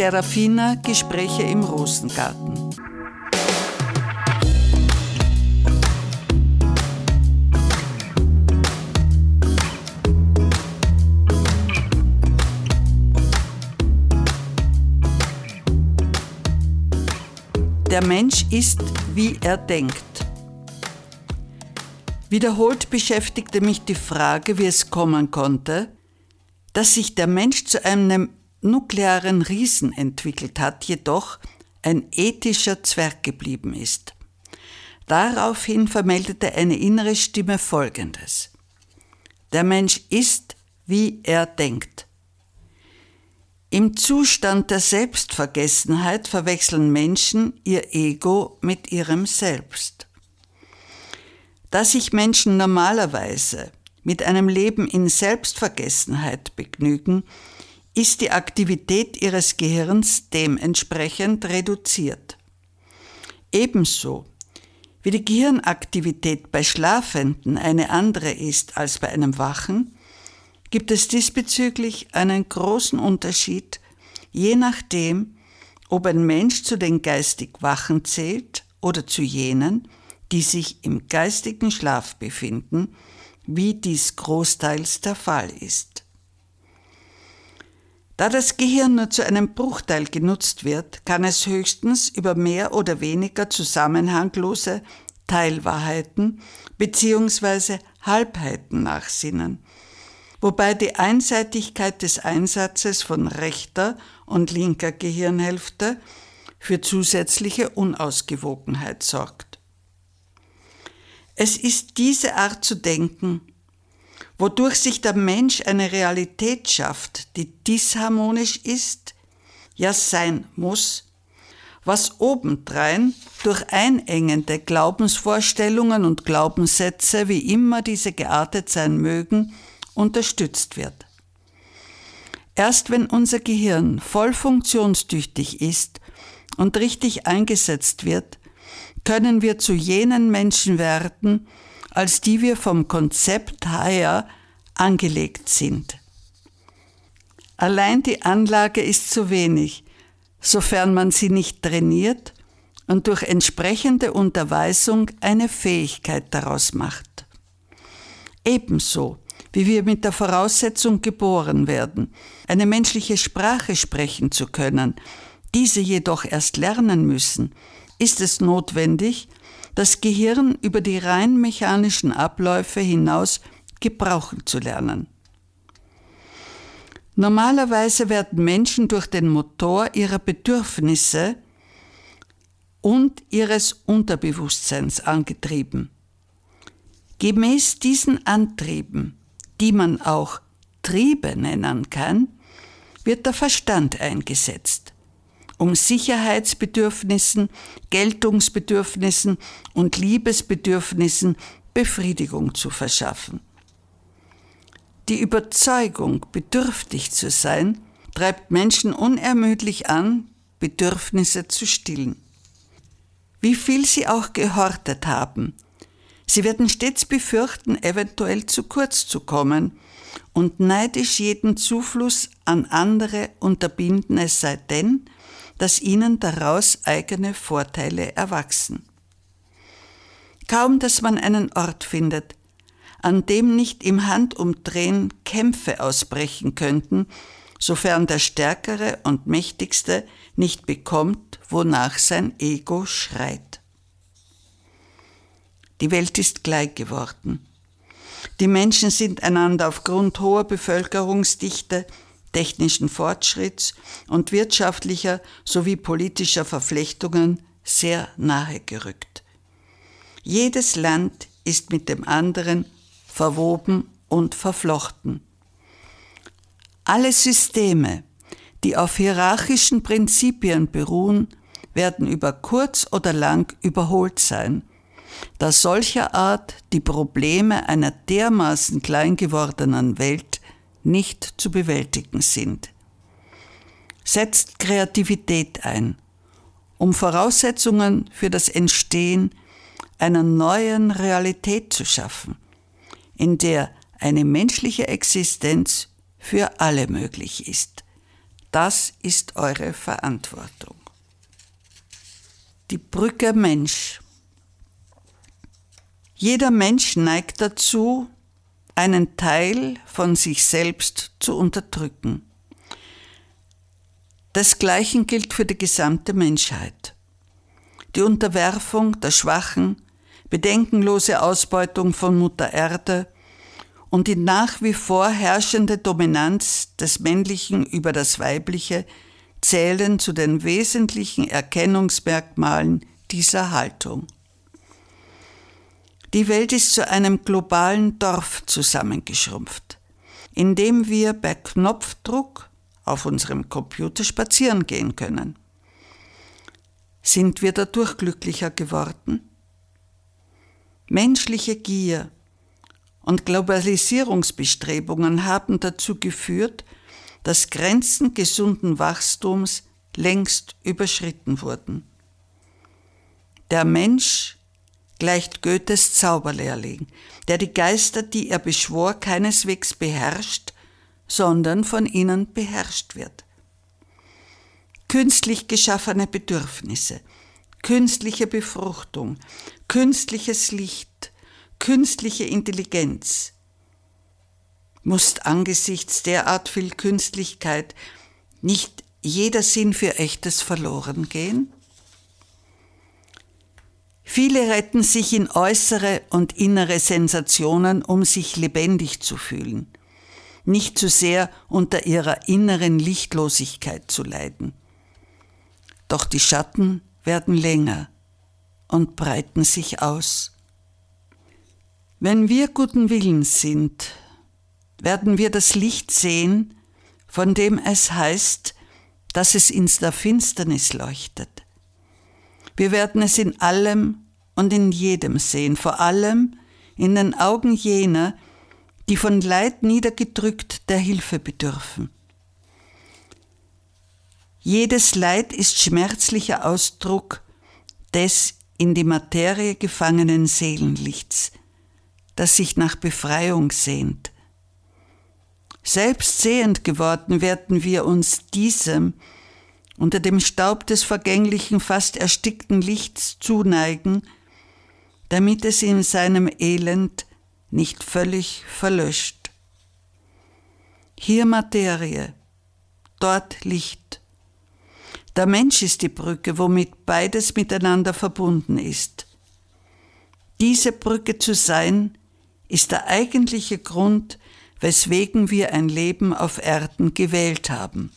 Seraphina, Gespräche im Rosengarten. Der Mensch ist, wie er denkt. Wiederholt beschäftigte mich die Frage, wie es kommen konnte, dass sich der Mensch zu einem nuklearen Riesen entwickelt hat, jedoch ein ethischer Zwerg geblieben ist. Daraufhin vermeldete eine innere Stimme Folgendes: Der Mensch ist, wie er denkt. Im Zustand der Selbstvergessenheit verwechseln Menschen ihr Ego mit ihrem Selbst. Da sich Menschen normalerweise mit einem Leben in Selbstvergessenheit begnügen, ist die Aktivität ihres Gehirns dementsprechend reduziert. Ebenso wie die Gehirnaktivität bei Schlafenden eine andere ist als bei einem Wachen, gibt es diesbezüglich einen großen Unterschied, je nachdem, ob ein Mensch zu den geistig Wachen zählt oder zu jenen, die sich im geistigen Schlaf befinden, wie dies großteils der Fall ist. Da das Gehirn nur zu einem Bruchteil genutzt wird, kann es höchstens über mehr oder weniger zusammenhanglose Teilwahrheiten bzw. Halbheiten nachsinnen, wobei die Einseitigkeit des Einsatzes von rechter und linker Gehirnhälfte für zusätzliche Unausgewogenheit sorgt. Es ist diese Art zu denken, wodurch sich der Mensch eine Realität schafft, die disharmonisch ist, ja sein muss, was obendrein durch einengende Glaubensvorstellungen und Glaubenssätze, wie immer diese geartet sein mögen, unterstützt wird. Erst wenn unser Gehirn voll funktionstüchtig ist und richtig eingesetzt wird, können wir zu jenen Menschen werden, als die wir vom Konzept her angelegt sind. Allein die Anlage ist zu wenig, sofern man sie nicht trainiert und durch entsprechende Unterweisung eine Fähigkeit daraus macht. Ebenso wie wir mit der Voraussetzung geboren werden, eine menschliche Sprache sprechen zu können, diese jedoch erst lernen müssen, ist es notwendig, das Gehirn über die rein mechanischen Abläufe hinaus gebrauchen zu lernen. Normalerweise werden Menschen durch den Motor ihrer Bedürfnisse und ihres Unterbewusstseins angetrieben. Gemäß diesen Antrieben, die man auch Triebe nennen kann, wird der Verstand eingesetzt, um Sicherheitsbedürfnissen, Geltungsbedürfnissen und Liebesbedürfnissen Befriedigung zu verschaffen. Die Überzeugung, bedürftig zu sein, treibt Menschen unermüdlich an, Bedürfnisse zu stillen. Wie viel sie auch gehortet haben, sie werden stets befürchten, eventuell zu kurz zu kommen und neidisch jeden Zufluss an andere unterbinden, es sei denn, dass ihnen daraus eigene Vorteile erwachsen. Kaum, dass man einen Ort findet, an dem nicht im Handumdrehen Kämpfe ausbrechen könnten, sofern der Stärkere und Mächtigste nicht bekommt, wonach sein Ego schreit. Die Welt ist klein geworden. Die Menschen sind einander aufgrund hoher Bevölkerungsdichte, technischen Fortschritts und wirtschaftlicher sowie politischer Verflechtungen sehr nahe gerückt. Jedes Land ist mit dem anderen verwoben und verflochten. Alle Systeme, die auf hierarchischen Prinzipien beruhen, werden über kurz oder lang überholt sein, da solcher Art die Probleme einer dermaßen klein gewordenen Welt nicht zu bewältigen sind. Setzt Kreativität ein, um Voraussetzungen für das Entstehen einer neuen Realität zu schaffen, in der eine menschliche Existenz für alle möglich ist. Das ist eure Verantwortung. Die Brücke Mensch. Jeder Mensch neigt dazu, einen Teil von sich selbst zu unterdrücken. Desgleichen gilt für die gesamte Menschheit. Die Unterwerfung der Schwachen, bedenkenlose Ausbeutung von Mutter Erde und die nach wie vor herrschende Dominanz des Männlichen über das Weibliche zählen zu den wesentlichen Erkennungsmerkmalen dieser Haltung. Die Welt ist zu einem globalen Dorf zusammengeschrumpft, in dem wir bei Knopfdruck auf unserem Computer spazieren gehen können. Sind wir dadurch glücklicher geworden? Menschliche Gier und Globalisierungsbestrebungen haben dazu geführt, dass Grenzen gesunden Wachstums längst überschritten wurden. Der Mensch gleicht Goethes Zauberlehrling, der die Geister, die er beschwor, keineswegs beherrscht, sondern von ihnen beherrscht wird. Künstlich geschaffene Bedürfnisse, künstliche Befruchtung, künstliches Licht, künstliche Intelligenz. Muss angesichts derart viel Künstlichkeit nicht jeder Sinn für Echtes verloren gehen? Viele retten sich in äußere und innere Sensationen, um sich lebendig zu fühlen, nicht zu sehr unter ihrer inneren Lichtlosigkeit zu leiden. Doch die Schatten werden länger und breiten sich aus. Wenn wir guten Willens sind, werden wir das Licht sehen, von dem es heißt, dass es in der Finsternis leuchtet. Wir werden es in allem und in jedem sehen, vor allem in den Augen jener, die von Leid niedergedrückt der Hilfe bedürfen. Jedes Leid ist schmerzlicher Ausdruck des in die Materie gefangenen Seelenlichts, das sich nach Befreiung sehnt. Selbstsehend geworden werden wir uns diesem unter dem Staub des vergänglichen, fast erstickten Lichts zuneigen, damit es in seinem Elend nicht völlig verlöscht. Hier Materie, dort Licht. Der Mensch ist die Brücke, womit beides miteinander verbunden ist. Diese Brücke zu sein, ist der eigentliche Grund, weswegen wir ein Leben auf Erden gewählt haben.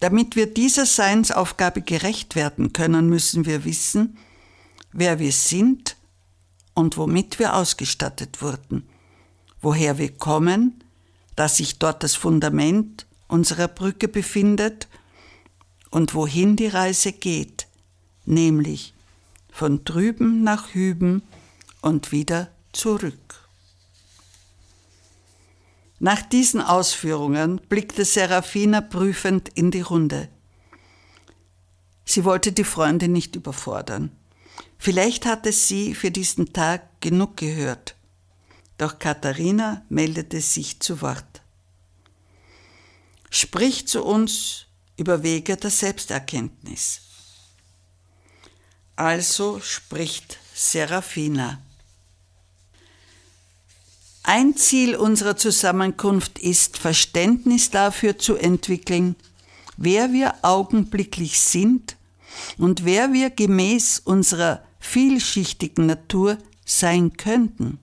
Damit wir dieser Seinsaufgabe gerecht werden können, müssen wir wissen, wer wir sind und womit wir ausgestattet wurden, woher wir kommen, dass sich dort das Fundament unserer Brücke befindet und wohin die Reise geht, nämlich von drüben nach hüben und wieder zurück. Nach diesen Ausführungen blickte Seraphina prüfend in die Runde. Sie wollte die Freunde nicht überfordern. Vielleicht hatte sie für diesen Tag genug gehört. Doch Katharina meldete sich zu Wort. Sprich zu uns über Wege der Selbsterkenntnis. Also spricht Seraphina. Ein Ziel unserer Zusammenkunft ist, Verständnis dafür zu entwickeln, wer wir augenblicklich sind und wer wir gemäß unserer vielschichtigen Natur sein könnten.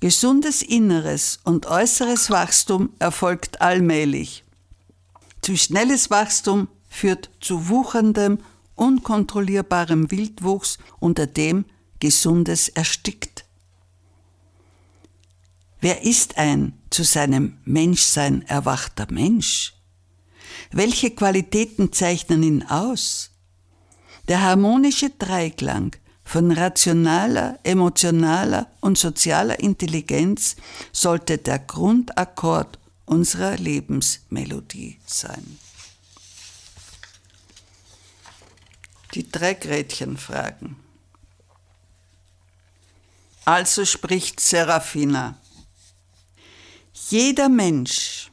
Gesundes inneres und äußeres Wachstum erfolgt allmählich. Zu schnelles Wachstum führt zu wucherndem, unkontrollierbarem Wildwuchs, unter dem Gesundes erstickt. Wer ist ein zu seinem Menschsein erwachter Mensch? Welche Qualitäten zeichnen ihn aus? Der harmonische Dreiklang von rationaler, emotionaler und sozialer Intelligenz sollte der Grundakkord unserer Lebensmelodie sein. Die drei Gretchenfragen. Also spricht Seraphina. Jeder Mensch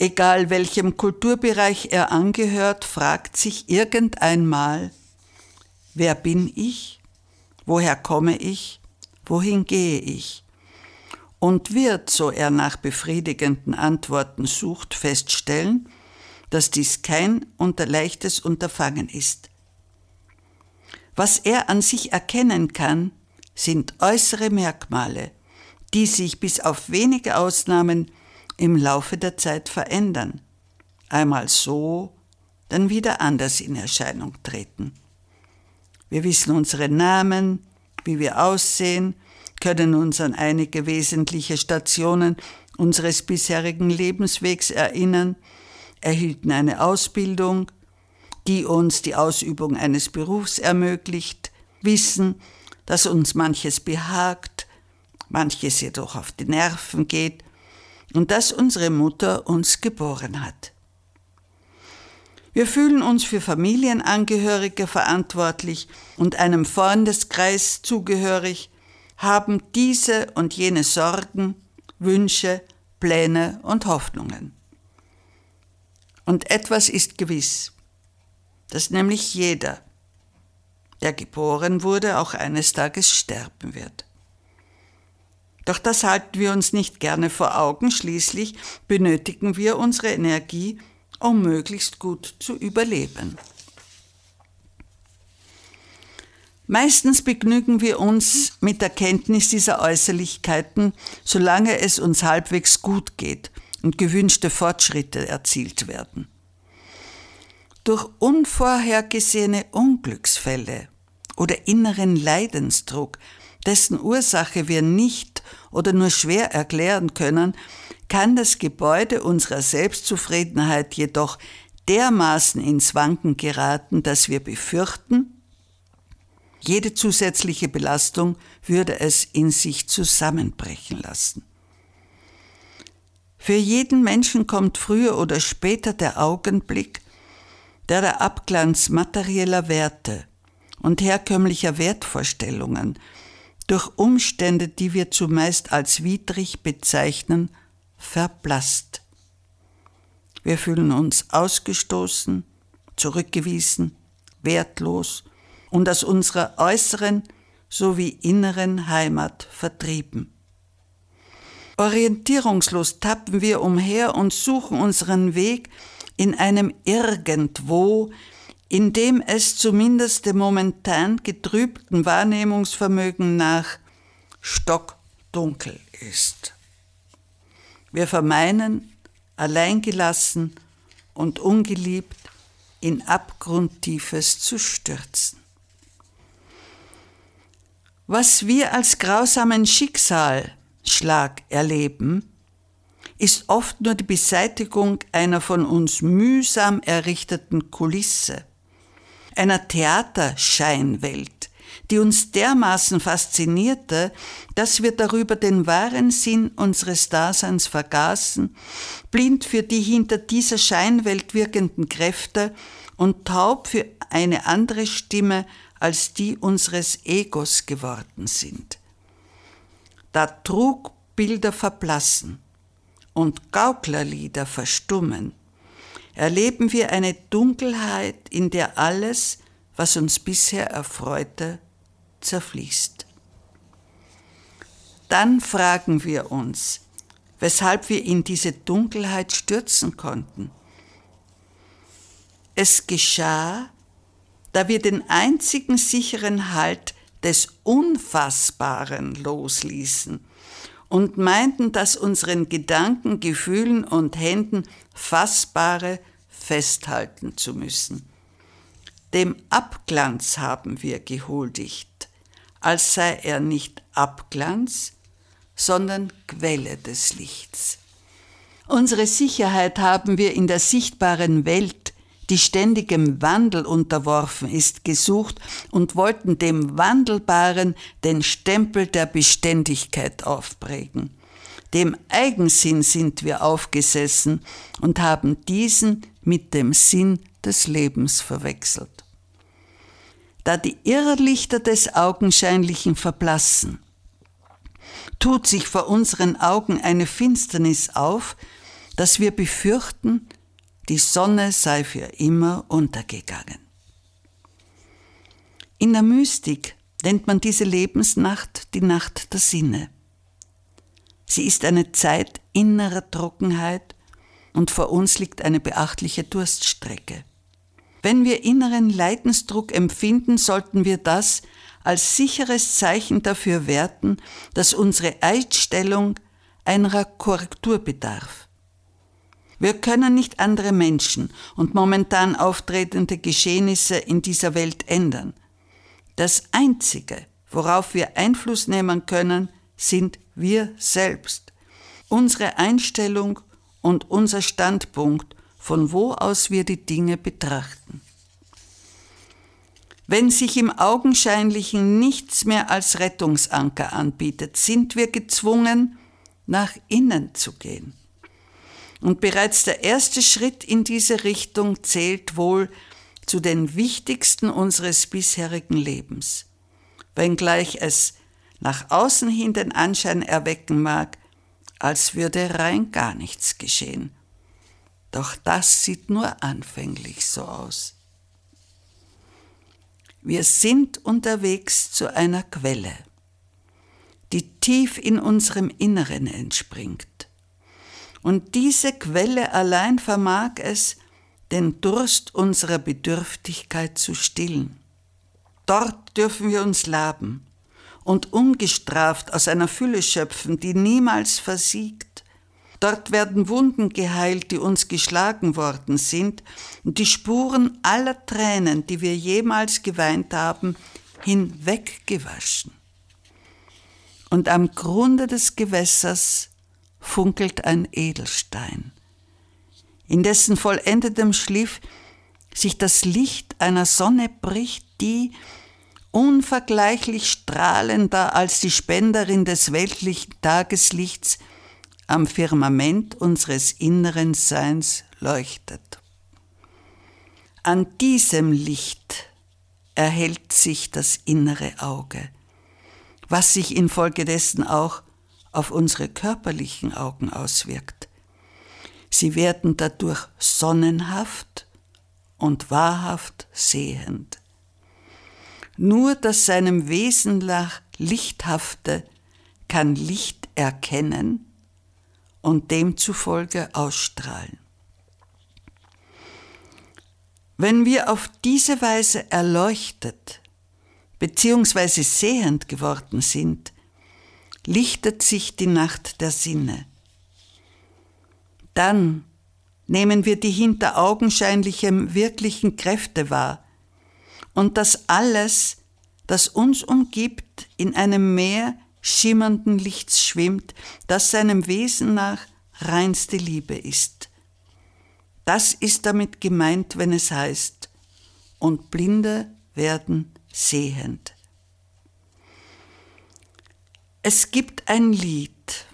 egal welchem Kulturbereich er angehört, fragt sich irgendeinmal: Wer bin ich? Woher komme ich? Wohin gehe ich? Und wird, so er nach befriedigenden Antworten sucht, feststellen, dass dies kein leichtes Unterfangen ist. Was er an sich erkennen kann, sind äußere Merkmale, die sich bis auf wenige Ausnahmen im Laufe der Zeit verändern, einmal so, dann wieder anders in Erscheinung treten. Wir wissen unsere Namen, wie wir aussehen, können uns an einige wesentliche Stationen unseres bisherigen Lebenswegs erinnern, erhielten eine Ausbildung, die uns die Ausübung eines Berufs ermöglicht, wissen, dass uns manches behagt, manches jedoch auf die Nerven geht und dass unsere Mutter uns geboren hat. Wir fühlen uns für Familienangehörige verantwortlich und einem Freundeskreis zugehörig, haben diese und jene Sorgen, Wünsche, Pläne und Hoffnungen. Und etwas ist gewiss, dass nämlich jeder, der geboren wurde, auch eines Tages sterben wird. Doch das halten wir uns nicht gerne vor Augen, schließlich benötigen wir unsere Energie, um möglichst gut zu überleben. Meistens begnügen wir uns mit der Kenntnis dieser Äußerlichkeiten, solange es uns halbwegs gut geht und gewünschte Fortschritte erzielt werden. Durch unvorhergesehene Unglücksfälle oder inneren Leidensdruck, dessen Ursache wir nicht oder nur schwer erklären können, kann das Gebäude unserer Selbstzufriedenheit jedoch dermaßen ins Wanken geraten, dass wir befürchten, jede zusätzliche Belastung würde es in sich zusammenbrechen lassen. Für jeden Menschen kommt früher oder später der Augenblick, der Abglanz materieller Werte und herkömmlicher Wertvorstellungen durch Umstände, die wir zumeist als widrig bezeichnen, verblasst. Wir fühlen uns ausgestoßen, zurückgewiesen, wertlos und aus unserer äußeren sowie inneren Heimat vertrieben. Orientierungslos tappen wir umher und suchen unseren Weg in einem Irgendwo, in dem es zumindest dem momentan getrübten Wahrnehmungsvermögen nach stockdunkel ist. Wir vermeinen, alleingelassen und ungeliebt in Abgrundtiefes zu stürzen. Was wir als grausamen Schicksalsschlag erleben, ist oft nur die Beseitigung einer von uns mühsam errichteten Kulisse, einer Theaterscheinwelt, die uns dermaßen faszinierte, dass wir darüber den wahren Sinn unseres Daseins vergaßen, blind für die hinter dieser Scheinwelt wirkenden Kräfte und taub für eine andere Stimme als die unseres Egos geworden sind. Da Trugbilder verblassen und Gauklerlieder verstummen, erleben wir eine Dunkelheit, in der alles, was uns bisher erfreute, zerfließt. Dann fragen wir uns, weshalb wir in diese Dunkelheit stürzen konnten. Es geschah, da wir den einzigen sicheren Halt des Unfassbaren losließen und meinten, dass unseren Gedanken, Gefühlen und Händen Fassbare festhalten zu müssen. Dem Abglanz haben wir gehuldigt, als sei er nicht Abglanz, sondern Quelle des Lichts. Unsere Sicherheit haben wir in der sichtbaren Welt, die ständigem Wandel unterworfen ist, gesucht und wollten dem Wandelbaren den Stempel der Beständigkeit aufprägen. Dem Eigensinn sind wir aufgesessen und haben diesen mit dem Sinn des Lebens verwechselt. Da die Irrlichter des Augenscheinlichen verblassen, tut sich vor unseren Augen eine Finsternis auf, dass wir befürchten, die Sonne sei für immer untergegangen. In der Mystik nennt man diese Lebensnacht die Nacht der Sinne. Sie ist eine Zeit innerer Trockenheit und vor uns liegt eine beachtliche Durststrecke. Wenn wir inneren Leidensdruck empfinden, sollten wir das als sicheres Zeichen dafür werten, dass unsere Einstellung einer Korrektur bedarf. Wir können nicht andere Menschen und momentan auftretende Geschehnisse in dieser Welt ändern. Das Einzige, worauf wir Einfluss nehmen können, sind wir selbst. Unsere Einstellung und unser Standpunkt, von wo aus wir die Dinge betrachten. Wenn sich im Augenscheinlichen nichts mehr als Rettungsanker anbietet, sind wir gezwungen, nach innen zu gehen. Und bereits der erste Schritt in diese Richtung zählt wohl zu den wichtigsten unseres bisherigen Lebens. Wenngleich es nach außen hin den Anschein erwecken mag, als würde rein gar nichts geschehen. Doch das sieht nur anfänglich so aus. Wir sind unterwegs zu einer Quelle, die tief in unserem Inneren entspringt. Und diese Quelle allein vermag es, den Durst unserer Bedürftigkeit zu stillen. Dort dürfen wir uns laben und ungestraft aus einer Fülle schöpfen, die niemals versiegt. Dort werden Wunden geheilt, die uns geschlagen worden sind, und die Spuren aller Tränen, die wir jemals geweint haben, hinweggewaschen. Und am Grunde des Gewässers funkelt ein Edelstein, in dessen vollendetem Schliff sich das Licht einer Sonne bricht, die unvergleichlich strahlender als die Spenderin des weltlichen Tageslichts am Firmament unseres inneren Seins leuchtet. An diesem Licht erhellt sich das innere Auge, was sich infolgedessen auch auf unsere körperlichen Augen auswirkt. Sie werden dadurch sonnenhaft und wahrhaft sehend. Nur das seinem Wesen nach Lichthafte kann Licht erkennen und demzufolge ausstrahlen. Wenn wir auf diese Weise erleuchtet bzw. sehend geworden sind, lichtet sich die Nacht der Sinne. Dann nehmen wir die hinter augenscheinlichem wirklichen Kräfte wahr und dass alles, das uns umgibt, in einem Meer schimmernden Lichts schwimmt, das seinem Wesen nach reinste Liebe ist. Das ist damit gemeint, wenn es heißt, und Blinde werden sehend. Es gibt ein Lied,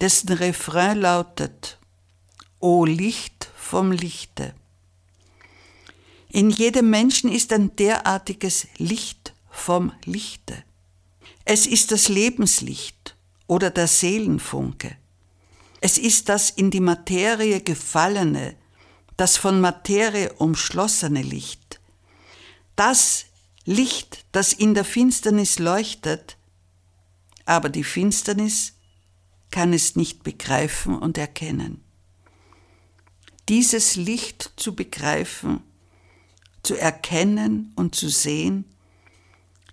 dessen Refrain lautet, O Licht vom Lichte. In jedem Menschen ist ein derartiges Licht vom Lichte. Es ist das Lebenslicht oder der Seelenfunke. Es ist das in die Materie gefallene, das von Materie umschlossene Licht. Das Licht, das in der Finsternis leuchtet, aber die Finsternis kann es nicht begreifen und erkennen. Dieses Licht zu begreifen, zu erkennen und zu sehen,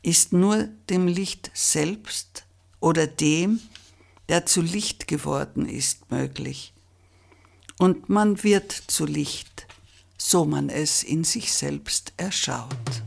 ist nur dem Licht selbst oder dem, der zu Licht geworden ist, möglich. Und man wird zu Licht, so man es in sich selbst erschaut.